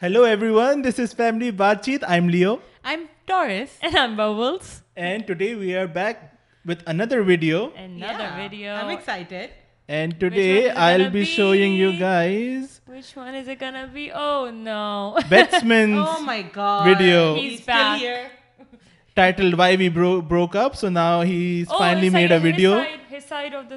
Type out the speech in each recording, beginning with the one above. Hello everyone, this is Family Baat Cheet. I'm Leo. I'm Taurus. And I'm Bubbles. And today we are back with another video. Another video. I'm excited. And today I'll be showing you guys. Which one is it gonna be? Oh no. Batsman's oh my God. Video. He's back. Still here. Titled Why We Broke Up. So now he's finally made a video. His side of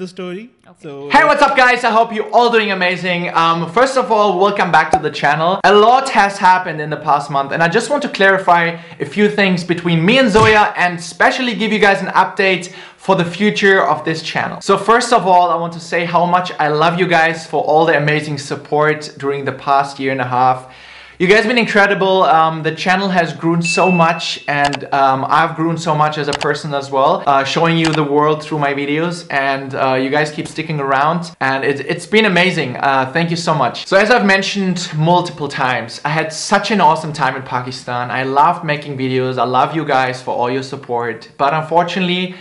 the story. Okay. So, hey, what's up guys? I hope you're all doing amazing. First of all, welcome back to the channel. A lot has happened in the past month and I just want to clarify a few things between me and Zoya and especially give you guys an update for the future of this channel. So first of all, I want to say how much I love you guys for all the amazing support during the past year and a half. You guys have been incredible. The channel has grown so much and I've grown so much as a person as well, showing you the world through my videos, and you guys keep sticking around and it's been amazing. Thank you so much. So as I've mentioned multiple times, I had such an awesome time in Pakistan. I loved making videos. I love you guys for all your support, but unfortunately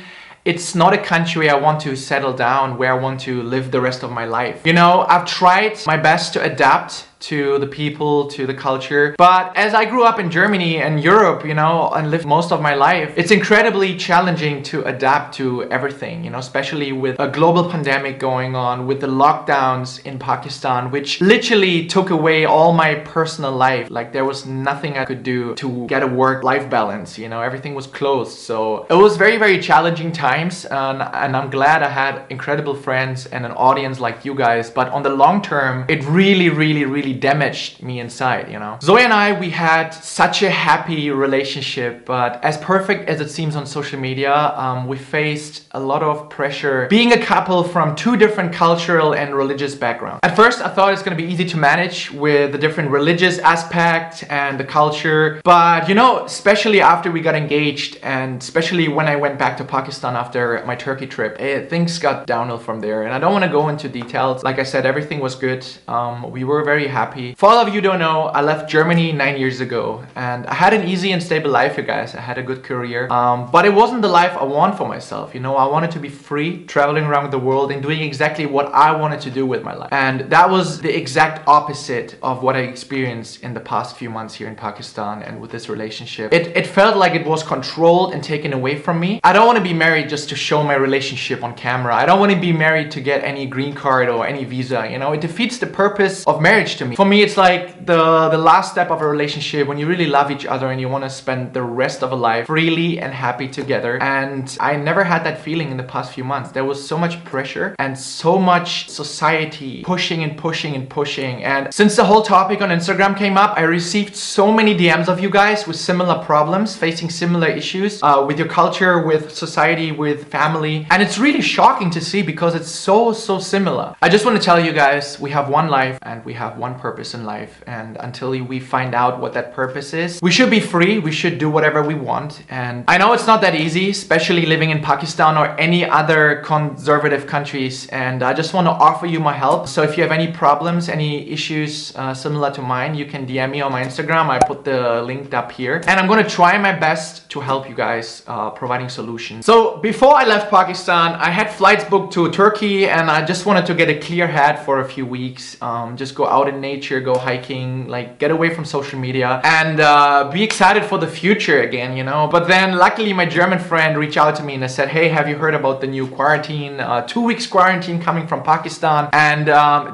it's not a country I want to settle down, where I want to live the rest of my life. You know, I've tried my best to adapt to the people, to the culture, but as I grew up in Germany and Europe, you know, and lived most of my life, it's incredibly challenging to adapt to everything, you know, especially with a global pandemic going on, with the lockdowns in Pakistan, which literally took away all my personal life. Like, there was nothing I could do to get a work-life balance, you know, everything was closed. So it was very, very challenging times, and I'm glad I had incredible friends and an audience like you guys, but on the long term, it really damaged me inside, you know. Zoya and I, we had such a happy relationship, but as perfect as it seems on social media, we faced a lot of pressure being a couple from two different cultural and religious backgrounds. At first, I thought it's gonna be easy to manage with the different religious aspect and the culture, but you know, especially after we got engaged and especially when I went back to Pakistan after my Turkey trip, things got downhill from there, and I don't want to go into details. Like I said, everything was good. We were very happy. For all of you don't know, I left Germany 9 years ago and I had an easy and stable life, you guys. I had a good career, but it wasn't the life I want for myself, you know. I wanted to be free, traveling around the world and doing exactly what I wanted to do with my life, and that was the exact opposite of what I experienced in the past few months here in Pakistan. And with this relationship, it felt like it was controlled and taken away from me. I don't want to be married just to show my relationship on camera. I don't want to be married to get any green card or any visa, you know. It defeats the purpose of marriage to me. For me, it's like the last step of a relationship, when you really love each other and you want to spend the rest of a life freely and happy together. And I never had that feeling in the past few months. There was so much pressure and so much society pushing and pushing and pushing. And since the whole topic on Instagram came up, I received so many DMs of you guys with similar problems, facing similar issues with your culture, with society, with family. And it's really shocking to see because it's so similar. I just want to tell you guys, we have one life and we have one purpose in life, and until we find out what that purpose is, we should be free, we should do whatever we want. And I know it's not that easy, especially living in Pakistan or any other conservative countries, and I just want to offer you my help. So if you have any problems, any issues similar to mine, you can DM me on my Instagram. I put the link up here, and I'm gonna try my best to help you guys, providing solutions. So before I left Pakistan, I had flights booked to Turkey, and I just wanted to get a clear head for a few weeks, just go out in nature, go hiking, like get away from social media, and be excited for the future again, you know. But then luckily my German friend reached out to me and I said, hey, have you heard about the new quarantine, 2 weeks quarantine coming from Pakistan? And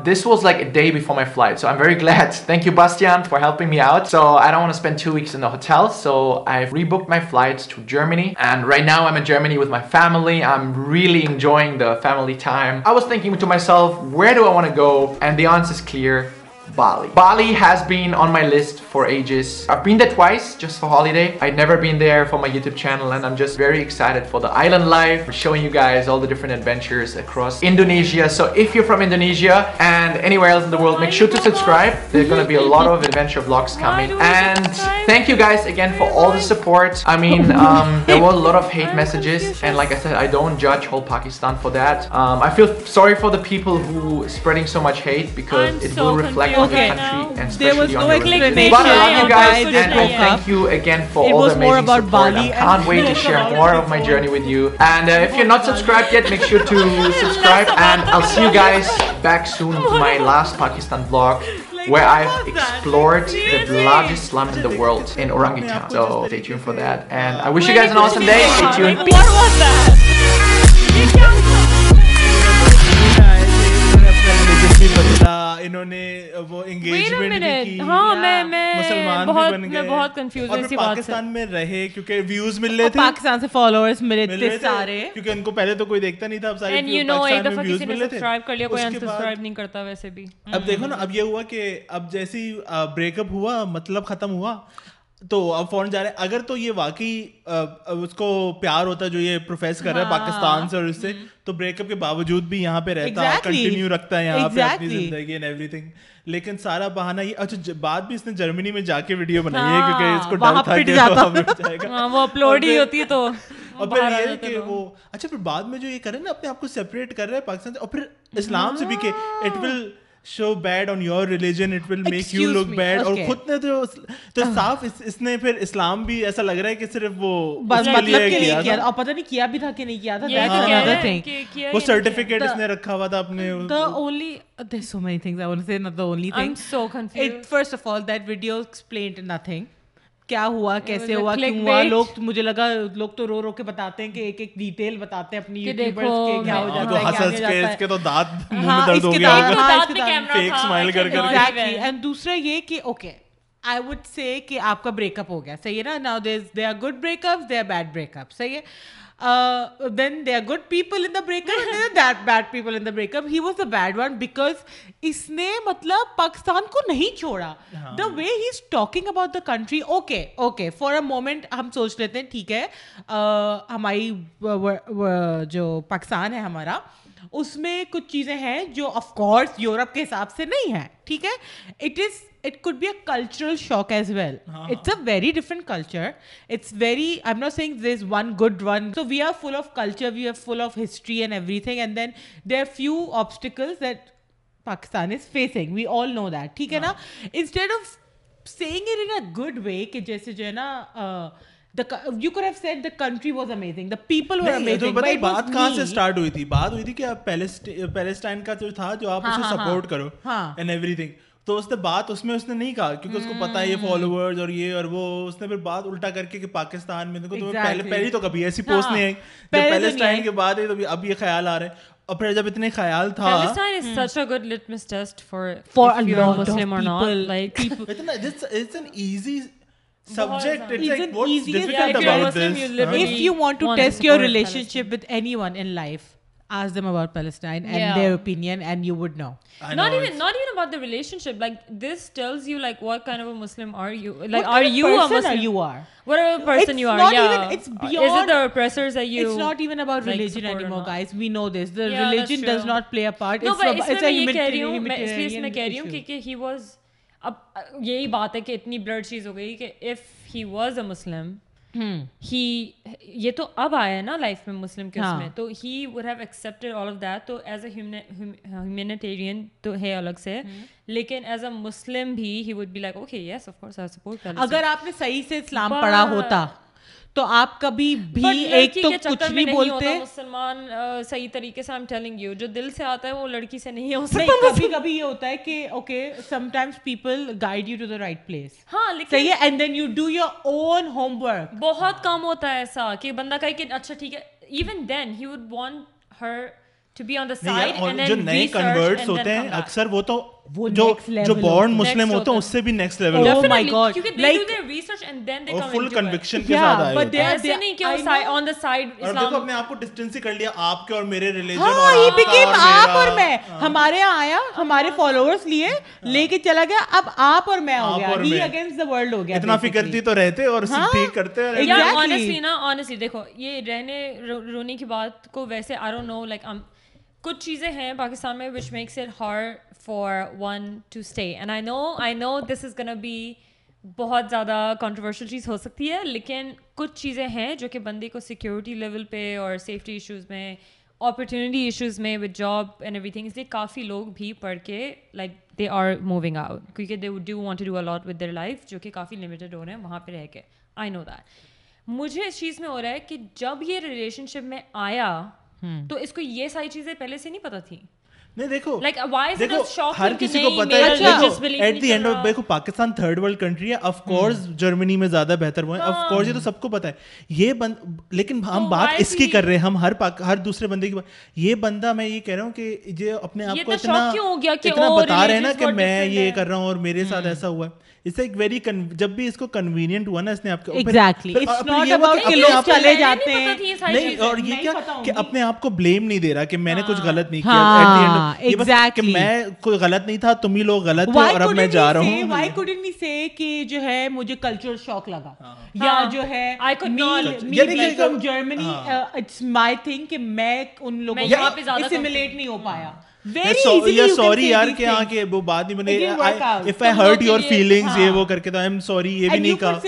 this was like a day before my flight, so I'm very glad. Thank you, Bastian, for helping me out. So I don't want to spend 2 weeks in the hotel, so I've rebooked my flights to Germany, and right now I'm in Germany with my family. I'm really enjoying the family time. I was thinking to myself, where do I want to go? And the answer is clear. Bali. Bali has been on my list for ages. I've been there twice just for holiday. I'd never been there for my YouTube channel, and I'm just very excited for the island life. I'm showing you guys all the different adventures across Indonesia. So if you're from Indonesia and anywhere else in the world, make sure to subscribe. There's gonna be a lot of adventure vlogs coming. And thank you guys again for all the support. I mean, there were a lot of hate messages, and like I said, I don't judge whole Pakistan for that. I feel sorry for the people who are spreading so much hate, because it will reflect on your country, and there was no explanation. But I love you guys, and I thank you again for all the amazing support. I can't wait to share more of my journey with you. And if you're not subscribed yet, make sure to subscribe, and I'll see you guys back soon to my last Pakistan vlog. where I've explored the largest slum in the world in Orangitan. So stay tuned for that. And I wish you guys an awesome day. Stay tuned. What was that? میں بہت confuse ہوں اسی بات سے. پاکستان میں رہے کیونکہ views مل رہے تھے, پاکستان سے فالوورز مل رہے سارے, کیونکہ ان کو پہلے تو کوئی دیکھتا نہیں تھا, اب سارے ایک دفعہ کسی نے سبسکرائب کر لیا, کوئی ان سبسکرائب نہیں کرتا ویسے بھی. اب دیکھو نا, اب یہ ہوا کہ اب جیسی بریک اپ ہوا, مطلب ختم ہوا, تو اب فورن جا رہے ہیں. اگر تو یہ واقعی اس کو پیار ہوتا جو یہ پروفیس کر رہا ہے پاکستان سے, اور اس سے تو بریک اپ کے باوجود بھی یہاں پہ رہتا, کنٹینیو رکھتا ہے یہاں پہ اپنی زندگی اینڈ ایوری تھنگ. لیکن سارا بہانا یہ. اچھا بات بھی اس نے جرمنی میں جا کے ویڈیو بنائی ہے کیونکہ اس کو ڈر تھا کہ وہ اپلوڈ جائے گا, وہ اپلوڈ ہی ہوتی ہے تو. اور پھر یہ کہ وہ اچھا پھر بعد میں جو یہ کرے نا, اپنے آپ کو سیپریٹ کر رہا ہے پاکستان سے, اور پھر اسلام سے بھی کہ it will show bad on your religion, it will make you look bad. اور خود نے تو صاف اس نے پھر اسلام بھی ایسا لگ رہا ہے کہ صرف وہ پتہ نہیں کیا بھی تھا کہ نہیں کیا تھا, وہ سرٹیفکیٹ اس نے رکھا ہوا تھا اپنے. The only there's so many things I want to say, not the only thing. I'm so confused. First of all, that video explained nothing. کیا ہوا, کیسے ہوا, کیوں ہوا. لوگ مجھے لگا لوگ تو رو رو کے بتاتے ہیں کہ ایک ایک ڈیٹیل بتاتے ہیں اپنی یوٹیوبرز کے, کیا ہو جاتا ہے, کیا ہو جاتا ہے. اس کے تو دانت منہ میں درد ہو گیا ہوگا فیک اسمائل کر کر. ایگزیکٹلی. اینڈ دوسرا یہ کہ اوکے I would say کہ آپ کا بریک اپ ہو گیا, صحیح ہے نا. Now there's they are good break ups, they are bad break up, صحیح ہے. Then there are good people in the breakup and there are that bad people in the breakup. He was the bad one because isne matlab Pakistan ko nahi choda. The way he's talking about the country, okay, for a moment hum soch lete hain, theek hai, hamari jo Pakistan hai hamara, اس میں کچھ چیزیں ہیں جو of course Europe کے حساب سے نہیں ہیں, ٹھیک ہے. It could be a cultural shock as well. It's a very different culture. It's very, I am not seeing there is one good one. So we are full of culture, we are full of history and everything, and then there are few obstacles that Pakistan is facing. We all know that, ٹھیک ہے نا. Instead of seeing it in a good way کہ جیسے جو ہے نا, you could have said the country was amazing, the people were amazing, but it was me. کہاں سے start ہوئی تھی بات, ہوئی تھی کہ آپ پیلسٹائن کا جو تھا, جو آپ اسے سپورٹ کرو and everything. تو اس نے بات اس میں اس نے نہیں کہا کیونکہ اس کو پتا ہے یہ فالوورز اور یہ اور وہ. اس نے پھر بات الٹا کر کے کہ پاکستان میں دیکھو تمہیں پہلے تو کبھی ایسی پوسٹ نہیں آئی, جب پیلسٹائن کے بعد ہے تو اب یہ خیال آ رہے ہیں. اور پھر جب اتنے خیال تھا, Palestine is such a good litmus test for if you're Muslim or not, like people, it's an easy subject. It's like what's difficult about this? If you want to test your relationship with anyone in life, ask them about Palestine and their opinion, and you would know. Not even about the relationship. Like this tells you like what kind of a Muslim are you? Like are you a Muslim? You are whatever person you are. Yeah. It's beyond. Is it the oppressors that you? It's not even about religion anymore, guys. We know this. The religion does not play a part. No, but it's a humanitarian issue. At least I carry him because he was. اب یہی بات ہے کہ اتنی blood چیز ہو گئی کہ if he was a مسلم, ہی یہ تو اب آیا ہے نا لائف میں مسلم کے اس میں, تو he would have accepted all of that. تو ایز اے ہیومینیٹیرین تو ہے الگ سے, لیکن ایز اے مسلم بھی he would be like okay yes of course I support. اگر آپ نے صحیح سے اسلام پڑھا ہوتا تو آپ کبھی بھی ایک تو کچھ نہیں بولتے مسلمان صحیح طریقے سے. I'm telling you, جو دل سے آتا ہے وہ لڑکی سے نہیں ہو سکتا. کبھی کبھی یہ ہوتا ہے کہ okay sometimes people guide you to the right place, ہاں صحیح ہے, and then you do your own homework. بہت کم ہوتا ہے ایسا کہ بندہ کہے کہ اچھا ٹھیک ہے. Even then he would want her to be on the side and then research. Converts ہوتے ہیں اکثر, وہ تو جو born Muslim ہوتے ہیں اس سے بھی next level. Oh my God, کیونکہ they do their research and then they come full conviction کے ساتھ آئے. But ایسے نہیں کہ on the side Islam. اور دیکھو اپنے آپ کو distance ہی کر لیا آپ کے اور میرے religion. ہاں he became آپ اور میں. ہمارے آیا, ہمارے followers لیے, لے کے چلا گیا, اب آپ اور میں ہو گیا. He against the world ہو گیا. اتنا فکر تھی تو رہتے اور ٹھیک کرتے. Honestly نا, honestly دیکھو یہ رہنے رونے کی بات کو ویسے I don't know, like کچھ چیزیں ہیں پاکستان میں which makes it hard for one to stay. And I know this is gonna be بہت زیادہ controversial چیز ہو سکتی ہے, لیکن کچھ چیزیں ہیں جو کہ بندے کو سیکیورٹی لیول پہ اور سیفٹی ایشوز میں, اپرچونیٹی ایشوز میں with job and everything, اس لیے کافی لوگ بھی پڑھ کے like they are moving out کیونکہ they do want to do a lot with their life, جو کہ کافی limited ہو رہے ہیں وہاں پہ رہ کے. I know that. مجھے اس چیز میں ہو رہا ہے کہ جب یہ ریلیشن شپ میں آیا تو اس کو یہ ساری چیزیں پہلے سے نہیں پتا تھی. نہیں دیکھو ہر کسی کو پتا ہے ایٹ دی اینڈ آف دیکھو پاکستان تھرڈ ورلڈ کنٹری ہے, آف کورس جرمنی میں زیادہ بہتر ہوئے, آف کورس یہ تو سب کو پتا ہے یہ بند, لیکن ہم بات اس کی کر رہے ہیں ہم ہر دوسرے بندے کی. یہ بندہ میں یہ کہہ رہا ہوں کہ یہ اپنے آپ کو اتنا بتا رہے ہیں نا کہ میں یہ کر رہا ہوں اور میرے ساتھ ایسا ہوا ہے. It's like very جب بھی اس کو کنوینئنٹ ہوا نا اس نے آپ کو اور یہ کیا کہ اپنے آپ کو بلیم نہیں دے رہا کہ میں نے کچھ غلط نہیں کیا, میں کوئی غلط نہیں تھا, تم ہی لوگ غلط تھے اور اب میں جا رہا ہوں. Why couldn't he say کہ جو ہے مجھے کلچرل شاک لگا یا جو ہے Germany, it's my thing کہ میں ان لوگوں کو assimilate نہیں ہو پایا. سوری یار کہ ہاں کہ وہ بات نہیں بنے, if I hurt your feelings یہ وہ کر کے تو I'm sorry یہ بھی نہیں کہا,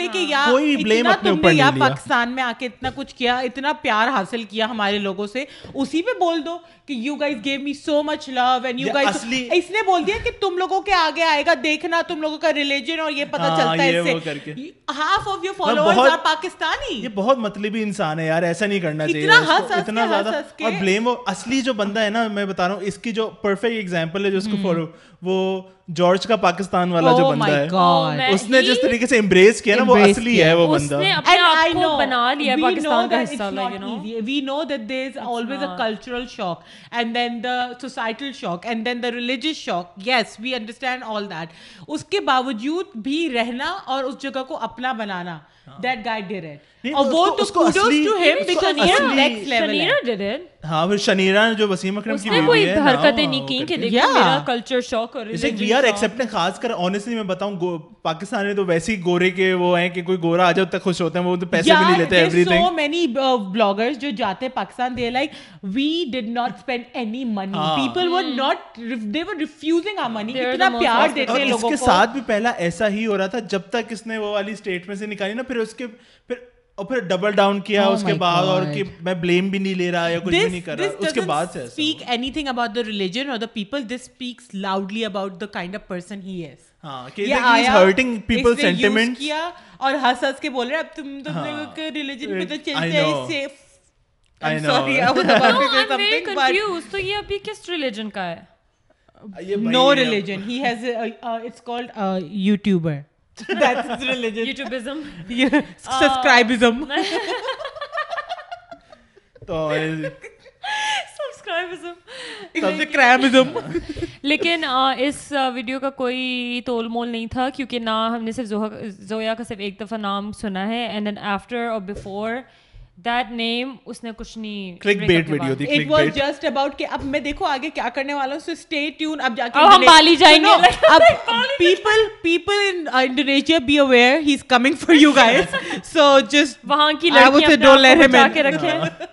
کوئی blame اپنے اوپر نہیں لیا. پاکستان میں آ کے اتنا کچھ کیا, اتنا پیار حاصل کیا ہمارے لوگوں سے, اسی پہ بول دو کہ you guys gave me so much love and you guys, اس نے بول دیا کہ تم لوگوں کے آگے آئے گا دیکھنا تم لوگوں کا ریلیجن اور یہ پتہ چلتا ہے اس سے half of your followers are Pakistani. یہ بہت مطلبی انسان ہے یار, ایسا نہیں کرنا چاہیے اتنا زیادہ. اور blame اصلی جو بندہ ہے نا میں بتا رہا ہوں اس کی جو پرفیکٹ ایگزامپل ہے جو اس کو فالو, وہ جارج کا پاکستان والا جو بندہ ہے اس نے جس طریقے سے امبریس کیا نا وہ اصلی ہے وہ بندہ. اینڈ آئی نو بنا لیا پاکستان کا حصہ, you know we know that there is always a cultural shock and then the societal shock and then the religious shock. Yes we understand all that, اس کے باوجود بھی رہنا اور اس جگہ کو اپنا بنانا, دیٹ گائے ڈیڈ اٹ. اور وہ تو kudos to him because next level ہے. ہاں وہ شنیرا جو وسیم اکرم کی بیوی ہے اس نے کوئی حرکتیں نہیں کی کہ دیکھو میرا کلچر شاک اور ریلیجن ایکسپٹ. خاص کر آنیسٹلی میں بتاؤں پاکستان میں تو ویسے ہی گورے کے وہ ہیں کہ کوئی گورا آ جائے تو خوش ہوتے ہیں, وہ تو پیسے بھی نہیں لیتے everything. So many bloggers جو جاتے Pakistan they like we did not spend any money, people were not they were refusing our money, اتنا پیار دیتے ہیں لوگوں کو. اس کے ساتھ بھی پہلا ایسا ہی ہو رہا تھا جب تک اس نے وہ والی اسٹیٹمنٹ سے نکالی نا, پھر اس کے اور پھر ڈبل ڈاؤن کیا اس کے بعد, اور کہ میں بلیم بھی نہیں لے رہا یا کچھ بھی نہیں کر رہا اس کے بعد سے. Speak anything about the religion اور the people, this speaks loudly about the kind of person he is. ہاں کہ he is hurting people sentiment کیا اور ہنس ہنس کے بول رہے اب تم لوگوں کے ریلیجن پہ تو چلتے ہیں safe. I'm sorry, I was about to say something but confused. تو یہ ابھی کس ریلیجن کا ہے؟ No religion, he has it's called a YouTuber. That's his religion. YouTubeism. Yeah, subscribism. Subscribism. Subscribism. لیکن اس ویڈیو کا کوئی تول مول نہیں تھا کیونکہ نہ ہم نے صرف زویا کا صرف ایک دفعہ نام سنا ہے, اینڈ دین آفٹر اور before that name usne kuch nahi, click bait video thi, click bait. It was just about ke ab main dekho aage kya karne wala hu, so stay tuned. Ab jaake hum Bali jayenge. Ab people in Indonesia, be aware, he's coming for you guys, so just wahan ki ladkiyan ko bcha ke rakhe.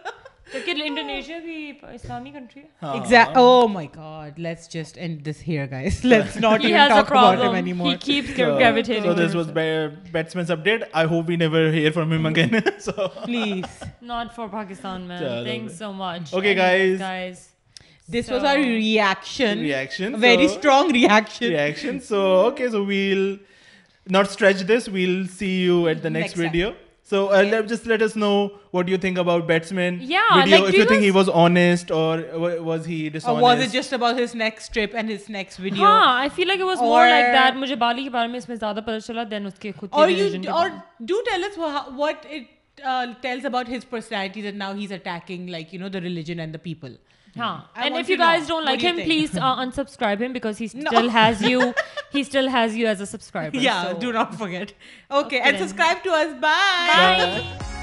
کیونکہ Indonesia بھی اسلامی country ہے. Oh my God, let's just end this here guys, let's not even talk about him anymore. He keeps gravitating. So this was Batsman's update. I hope we never hear from him again. So please, not for Pakistan man. Thanks so much. Okay guys, this was our reaction, very strong reaction. So okay, so we'll not stretch this, we'll see you at the next video. So just let us know what you think about Batsman video, like, if you think he was honest or was he dishonest, or was it just about his next trip and his next video. I feel like it was more like that. Mujhe Bali ke bare mein isme zyada pata chala than uske khud ke religion ke bare. Or do tell us what it tells about his personality that now he's attacking, like, you know, the religion and the people. And if you guys don't like him, please unsubscribe him because he still has you. He still has you as a subscriber. Yeah, do not forget. Okay, and subscribe to us. Bye. Bye.